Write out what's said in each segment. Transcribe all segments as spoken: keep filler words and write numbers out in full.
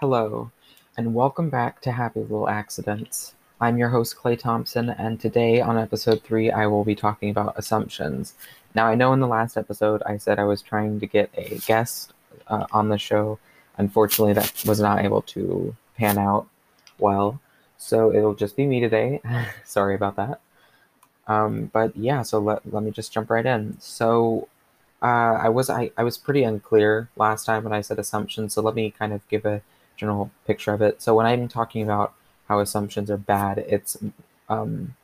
Hello, and welcome back to Happy Little Accidents. I'm your host, Clay Thompson, and today on episode three, I will be talking about assumptions. Now, I know in the last episode, I said I was trying to get a guest uh, on the show. Unfortunately, that was not able to pan out well, so it'll just be me today. Sorry about that. Um, but yeah, so let, let me just jump right in. So uh, I was I, I was pretty unclear last time when I said assumptions, so let me kind of give a general picture of it. So when I'm talking about how assumptions are bad, it's um,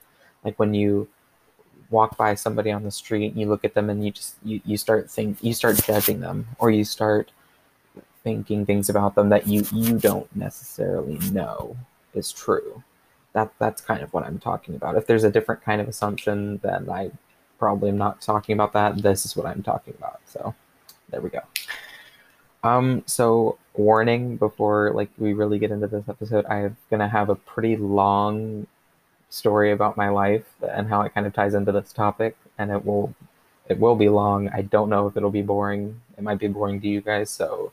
like when you walk by somebody on the street and you look at them and you just you, you start think you start judging them, or you start thinking things about them that you you don't necessarily know is true. That that's kind of what I'm talking about. If there's a different kind of assumption, then I probably am not talking about that. This is what I'm talking about. So there we go. Um, so warning before like we really get into this episode, I'm gonna have a pretty long story about my life and how it kind of ties into this topic, and it will it will be long. I don't know if it'll be boring. It might be boring to you guys, so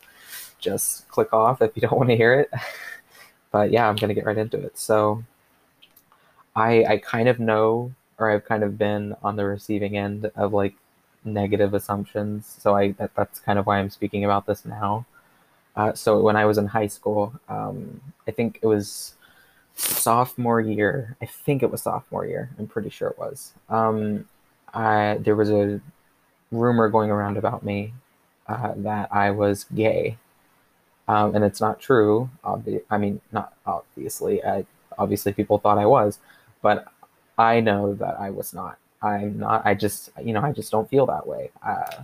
just click off if you don't want to hear it. But yeah, I'm gonna get right into it. So I I kind of know, or I've kind of been on the receiving end of like negative assumptions, so I that, that's kind of why I'm speaking about this now. Uh, so when I was in high school, um, I think it was sophomore year. I think it was sophomore year. I'm pretty sure it was. Um, I, there was a rumor going around about me uh, that I was gay, um, and it's not true. Obvi- I mean, not obviously. I, obviously, people thought I was, but I know that I was not. I'm not, I just, you know, I just don't feel that way, uh,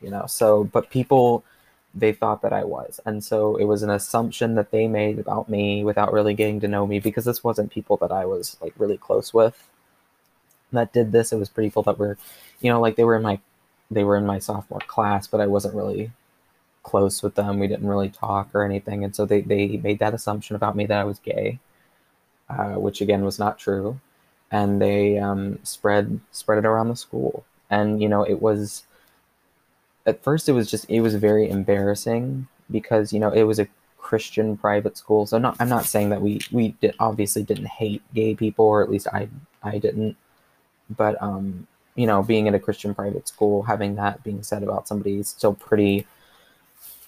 you know, so, but people, they thought that I was, and so it was an assumption that they made about me without really getting to know me, because this wasn't people that I was, like, really close with that did this. It was pretty people that were, you know, like, they were in my, they were in my sophomore class, but I wasn't really close with them, we didn't really talk or anything, and so they, they made that assumption about me that I was gay, uh, which, again, was not true. And they um, spread spread it around the school. And, you know, it was, at first it was just, it was very embarrassing because, you know, it was a Christian private school. So not, I'm not saying that we, we did, obviously didn't hate gay people, or at least I I didn't. But, um, you know, being at a Christian private school, having that being said about somebody is still pretty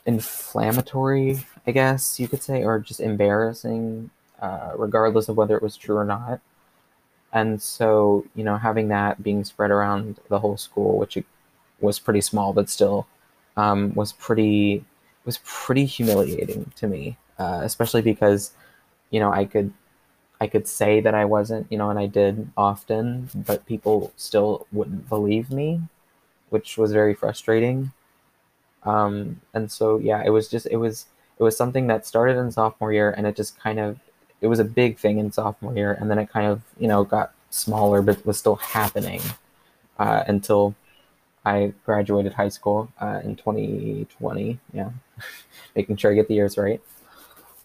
inflammatory, I guess you could say, or just embarrassing, uh, regardless of whether it was true or not. And so, you know, having that being spread around the whole school, which was pretty small, but still um, was pretty was pretty humiliating to me, uh, especially because, you know, I could I could say that I wasn't, you know, and I did often, but people still wouldn't believe me, which was very frustrating. Um, and so, yeah, it was just it was it was something that started in sophomore year, and it just kind of. It was a big thing in sophomore year, and then it kind of, you know, got smaller, but was still happening uh, until I graduated high school uh, in twenty twenty. Yeah, making sure I get the years right.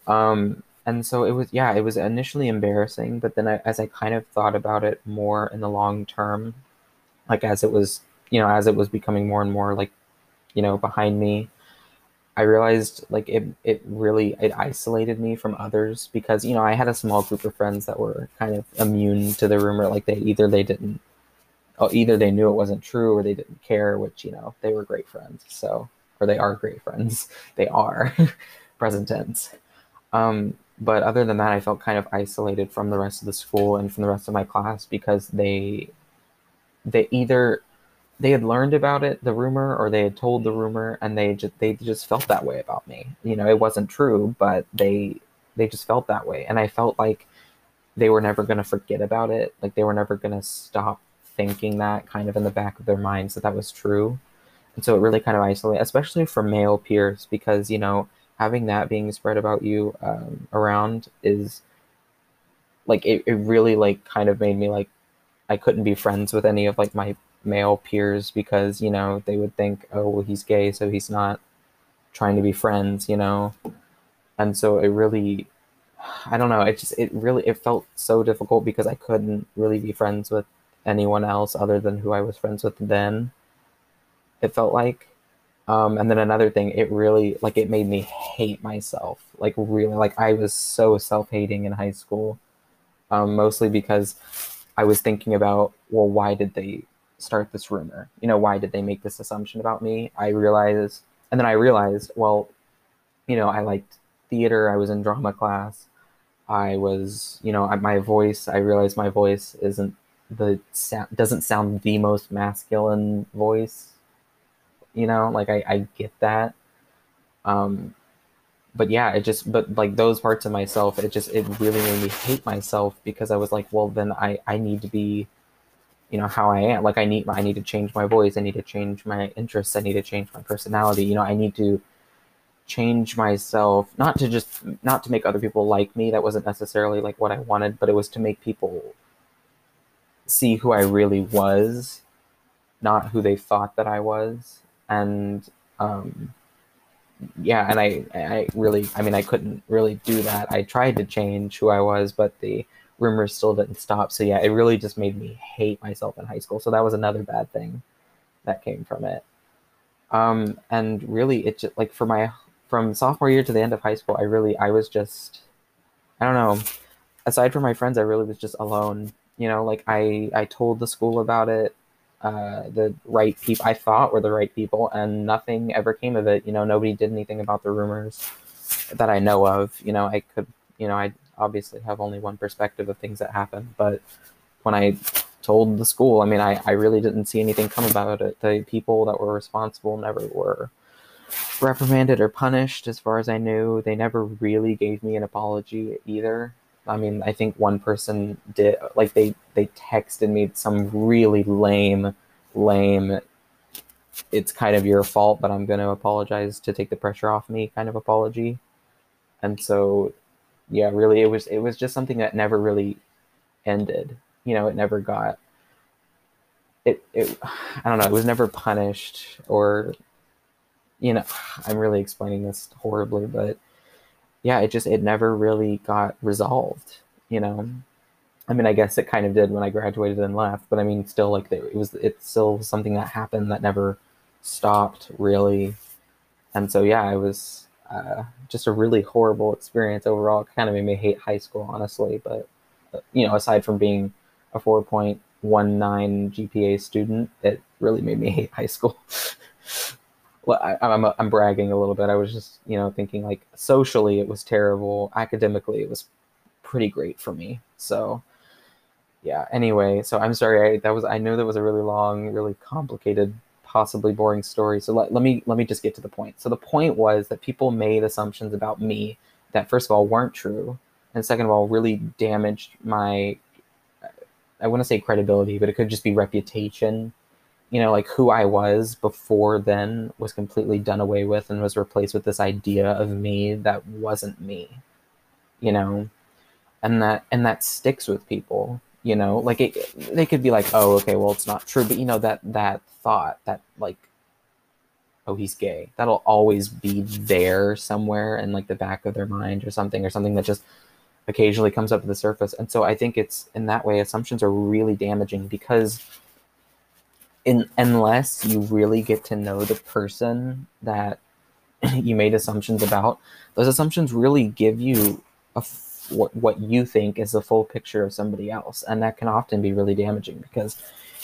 Um, and so it was, yeah, it was initially embarrassing, but then I, as I kind of thought about it more in the long term, like as it was, you know, as it was becoming more and more like, you know, behind me, I realized like it, it really, it isolated me from others because, you know, I had a small group of friends that were kind of immune to the rumor. Like they, either they didn't, oh, either they knew it wasn't true or they didn't care, which, you know, they were great friends. So, or they are great friends. They are present tense. Um, but other than that, I felt kind of isolated from the rest of the school and from the rest of my class because they, they either they had learned about it, the rumor, or they had told the rumor, and they just, they just felt that way about me. You know, it wasn't true, but they they just felt that way. And I felt like they were never going to forget about it. Like, they were never going to stop thinking that kind of in the back of their minds that that was true. And so it really kind of isolated, especially for male peers, because, you know, having that being spread about you um, around is, like, it, it really, like, kind of made me, like, I couldn't be friends with any of, like, my male peers because, you know, they would think, oh, well, he's gay, so he's not trying to be friends, you know? And so it really, I don't know, it just, it really, it felt so difficult because I couldn't really be friends with anyone else other than who I was friends with then. It felt like, Um, and then another thing, it really, like, it made me hate myself. Like, really, like, I was so self-hating in high school, um, mostly because I was thinking about, well, why did they start this rumor? You know, why did they make this assumption about me? I realized, and then I realized, well, you know, I liked theater. I was in drama class. I was, you know, my voice, I realized my voice isn't the, doesn't sound the most masculine voice. You know, like, I, I get that. Um, but yeah, it just, but like those parts of myself, it just, it really made me hate myself, because I was like, well, then I, I need to be, you know, how I am. Like, I need, I need to change my voice. I need to change my interests. I need to change my personality. You know, I need to change myself, not to just, not to make other people like me. That wasn't necessarily like what I wanted, but it was to make people see who I really was, not who they thought that I was. And, um, yeah, and I, I really, I mean, I couldn't really do that. I tried to change who I was, but the rumors still didn't stop. So yeah, it really just made me hate myself in high school. So that was another bad thing that came from it. Um, and really it just, like, for my, from sophomore year to the end of high school, I really, I was just, I don't know, aside from my friends, I really was just alone. You know, like, I, I told the school about it. Uh, the right people, I thought were the right people, and nothing ever came of it. You know, nobody did anything about the rumors that I know of. You know, I could, you know, I obviously have only one perspective of things that happened, but when I told the school, I mean, I, I really didn't see anything come about it. The people that were responsible never were reprimanded or punished, as far as I knew. They never really gave me an apology either. I mean, I think one person did, like, they, they texted me some really lame, lame, it's kind of your fault, but I'm going to apologize to take the pressure off me kind of apology. And so, yeah, really, it was, it was just something that never really ended. You know, it never got, it, it, I don't know, it was never punished or, you know, I'm really explaining this horribly, but yeah, it just, it never really got resolved, you know? I mean, I guess it kind of did when I graduated and left, but I mean, still, like, it was, it's still something that happened that never stopped, really. And so, yeah, it was uh, just a really horrible experience overall. It kind of made me hate high school, honestly, but, you know, aside from being a four point one nine G P A student, it really made me hate high school. Well, I, I'm, I'm bragging a little bit. I was just, you know, thinking, like, socially it was terrible. Academically it was pretty great for me. So yeah, anyway, so I'm sorry. I, that was, I know that was a really long, really complicated, possibly boring story. So let, let me, let me just get to the point. So the point was that people made assumptions about me that, first of all, weren't true. And second of all, really damaged my, I want to say credibility, but it could just be reputation. You know, like, who I was before then was completely done away with and was replaced with this idea of me that wasn't me, you know, and that, and that sticks with people, you know, like, it, they could be like, oh, okay, well, it's not true. But, you know, that, that thought that, like, oh, he's gay, that'll always be there somewhere in, like, the back of their mind or something, or something that just occasionally comes up to the surface. And so I think it's, in that way, assumptions are really damaging, because In, unless you really get to know the person that you made assumptions about, those assumptions really give you a f what, what you think is the full picture of somebody else. And that can often be really damaging, because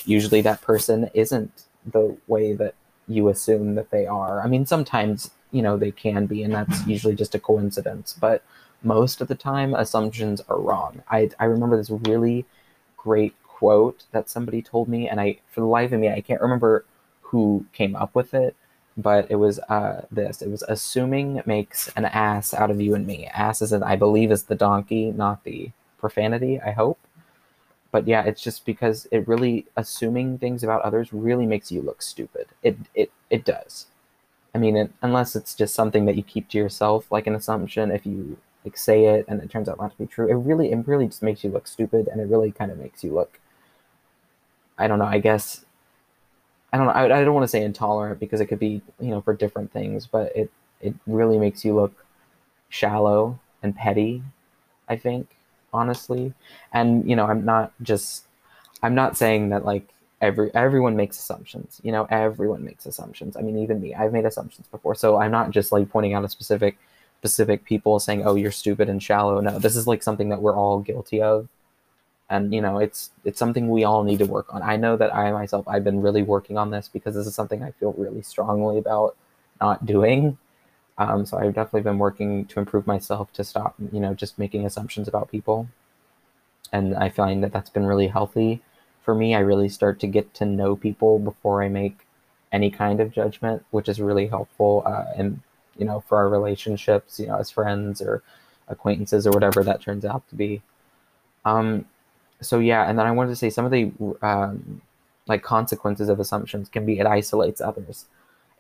usually that person isn't the way that you assume that they are. I mean, sometimes, you know, they can be, and that's usually just a coincidence. But most of the time, assumptions are wrong. I, I remember this really great quote that somebody told me, and I, for the life of me, I can't remember who came up with it, but it was uh, this. It was, assuming makes an ass out of you and me. Ass is, an, I believe, is the donkey, not the profanity, I hope. But yeah, it's just because it really, assuming things about others really makes you look stupid. It it, it does. I mean, it, unless it's just something that you keep to yourself, like an assumption, if you, like, say it and it turns out not to be true, it really, it really just makes you look stupid, and it really kind of makes you look, I don't know, I guess, I don't know, I, I don't want to say intolerant, because it could be, you know, for different things, but it, it really makes you look shallow and petty, I think, honestly. And, you know, I'm not just, I'm not saying that, like, every everyone makes assumptions. You know, everyone makes assumptions. I mean, even me, I've made assumptions before. So I'm not just like pointing out a specific specific people saying, oh, you're stupid and shallow. No, this is like something that we're all guilty of. And, you know, it's it's something we all need to work on. I know that I myself, I've been really working on this because this is something I feel really strongly about not doing. Um, so I've definitely been working to improve myself to stop, you know, just making assumptions about people. And I find that that's been really healthy for me. I really start to get to know people before I make any kind of judgment, which is really helpful. Uh, and, you know, for our relationships, you know, as friends or acquaintances or whatever that turns out to be. Um, so, yeah. And then I wanted to say some of the um, like consequences of assumptions can be it isolates others.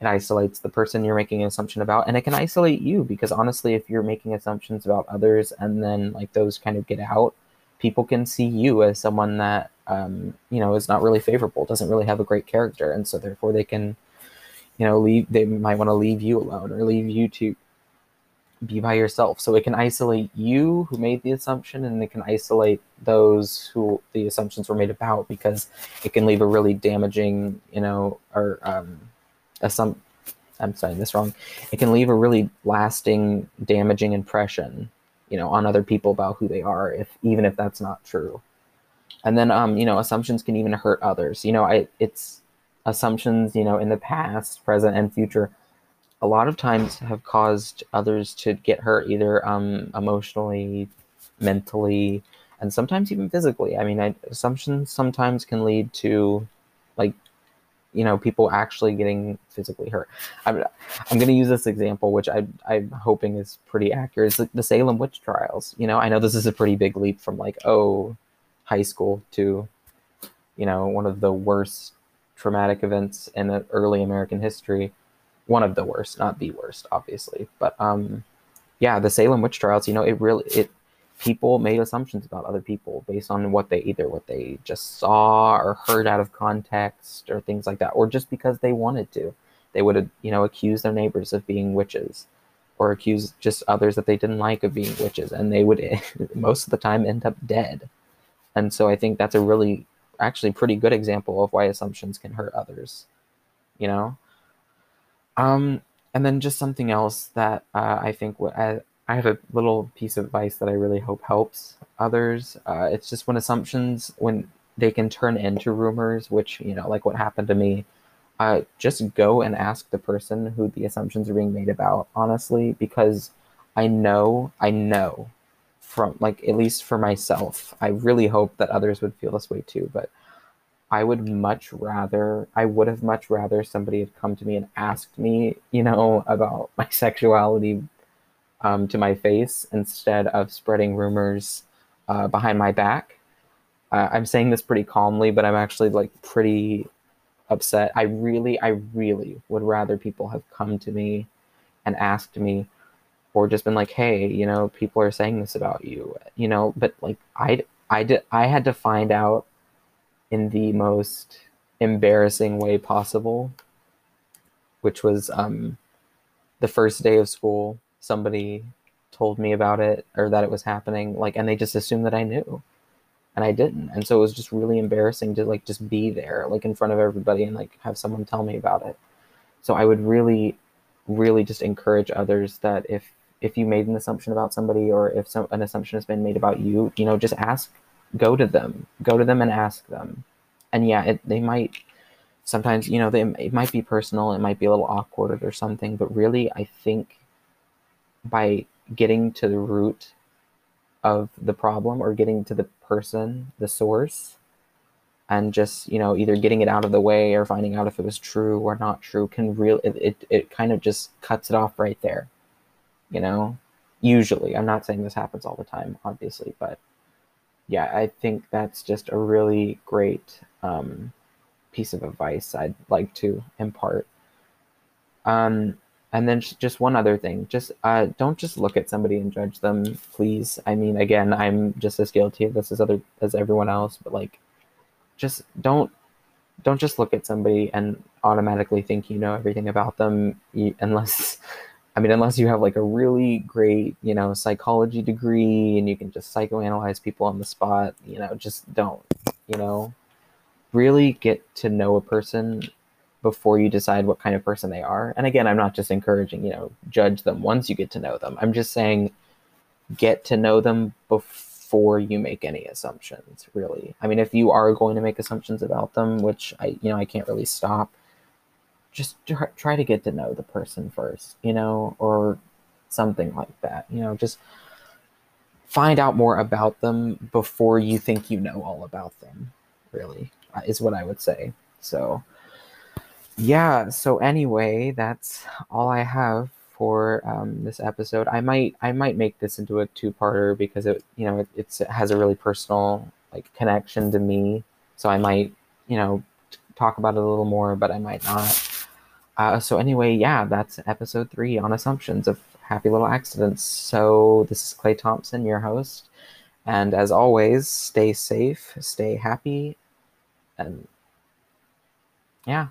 It isolates the person you're making an assumption about, and it can isolate you because honestly, if you're making assumptions about others and then like those kind of get out, people can see you as someone that, um, you know, is not really favorable, doesn't really have a great character. And so therefore they can, you know, leave, they might want to leave you alone or leave you to be by yourself. So it can isolate you who made the assumption, and it can isolate those who the assumptions were made about, because it can leave a really damaging, you know, or, um, Assum- I'm saying this wrong. It can leave a really lasting, damaging impression, you know, on other people about who they are, if even if that's not true. And then, um, you know, assumptions can even hurt others. You know, I it's assumptions, you know, in the past, present, and future, a lot of times have caused others to get hurt, either um, emotionally, mentally, and sometimes even physically. I mean, I, assumptions sometimes can lead to, like, you know, people actually getting physically hurt. I'm, I'm going to use this example, which I, I'm hoping is pretty accurate. It's like the Salem witch trials. You know, I know this is a pretty big leap from like, oh, high school to, you know, one of the worst traumatic events in early American history. One of the worst, not the worst, obviously. But um, yeah, the Salem witch trials, you know, it really, it, people made assumptions about other people based on what they either what they just saw or heard out of context or things like that, or just because they wanted to. They would, you know, accuse their neighbors of being witches, or accuse just others that they didn't like of being witches, and they would most of the time end up dead. And so I think that's a really, actually pretty good example of why assumptions can hurt others, you know? Um, and then just something else that uh, I think what I, I have a little piece of advice that I really hope helps others. Uh, it's just when assumptions, when they can turn into rumors, which, you know, like what happened to me, uh, just go and ask the person who the assumptions are being made about, honestly, because I know, I know from, like, at least for myself, I really hope that others would feel this way too, but I would much rather, I would have much rather somebody had come to me and asked me, you know, about my sexuality Um, to my face instead of spreading rumors uh, behind my back. Uh, I'm saying this pretty calmly, but I'm actually like pretty upset. I really, I really would rather people have come to me and asked me, or just been like, hey, you know, people are saying this about you, you know, but like I, I, did, I had to find out in the most embarrassing way possible, which was um, the first day of school. Somebody told me about it, or that it was happening, like, and they just assumed that I knew, and I didn't. And so it was just really embarrassing to like just be there, like in front of everybody, and like have someone tell me about it. So I would really, really just encourage others that if if you made an assumption about somebody, or if some an assumption has been made about you, you know, just ask, go to them, go to them and ask them. And yeah, it, they might sometimes, you know, they it might be personal, it might be a little awkward or something, but really, I think, by getting to the root of the problem, or getting to the person, the source, and just, you know, either getting it out of the way or finding out if it was true or not true, can real it, it, it kind of just cuts it off right there, you know, usually. I'm not saying this happens all the time, obviously, but yeah, I think that's just a really great um, piece of advice I'd like to impart. Um, And then just one other thing, just uh, don't just look at somebody and judge them, please. I mean, again, I'm just as guilty of this as other as everyone else, but like, just don't, don't just look at somebody and automatically think you know everything about them, unless, I mean, unless you have like a really great, you know, psychology degree and you can just psychoanalyze people on the spot, you know, just don't, you know. really get to know a person before you decide what kind of person they are. And again, I'm not just encouraging, you know, judge them once you get to know them. I'm just saying get to know them before you make any assumptions, really. I mean, if you are going to make assumptions about them, which I, you know, I can't really stop, just try to get to know the person first, you know, or something like that. You know, just find out more about them before you think you know all about them, really, is what I would say. So, yeah, so anyway, that's all I have for um, this episode. I might I might make this into a two-parter because it, you know, it, it's, it has a really personal, like, connection to me. So I might, you know, talk about it a little more, but I might not. Uh, so anyway, yeah, that's episode three on assumptions of Happy Little Accidents. So this is Clay Thompson, your host. And as always, stay safe, stay happy, and yeah.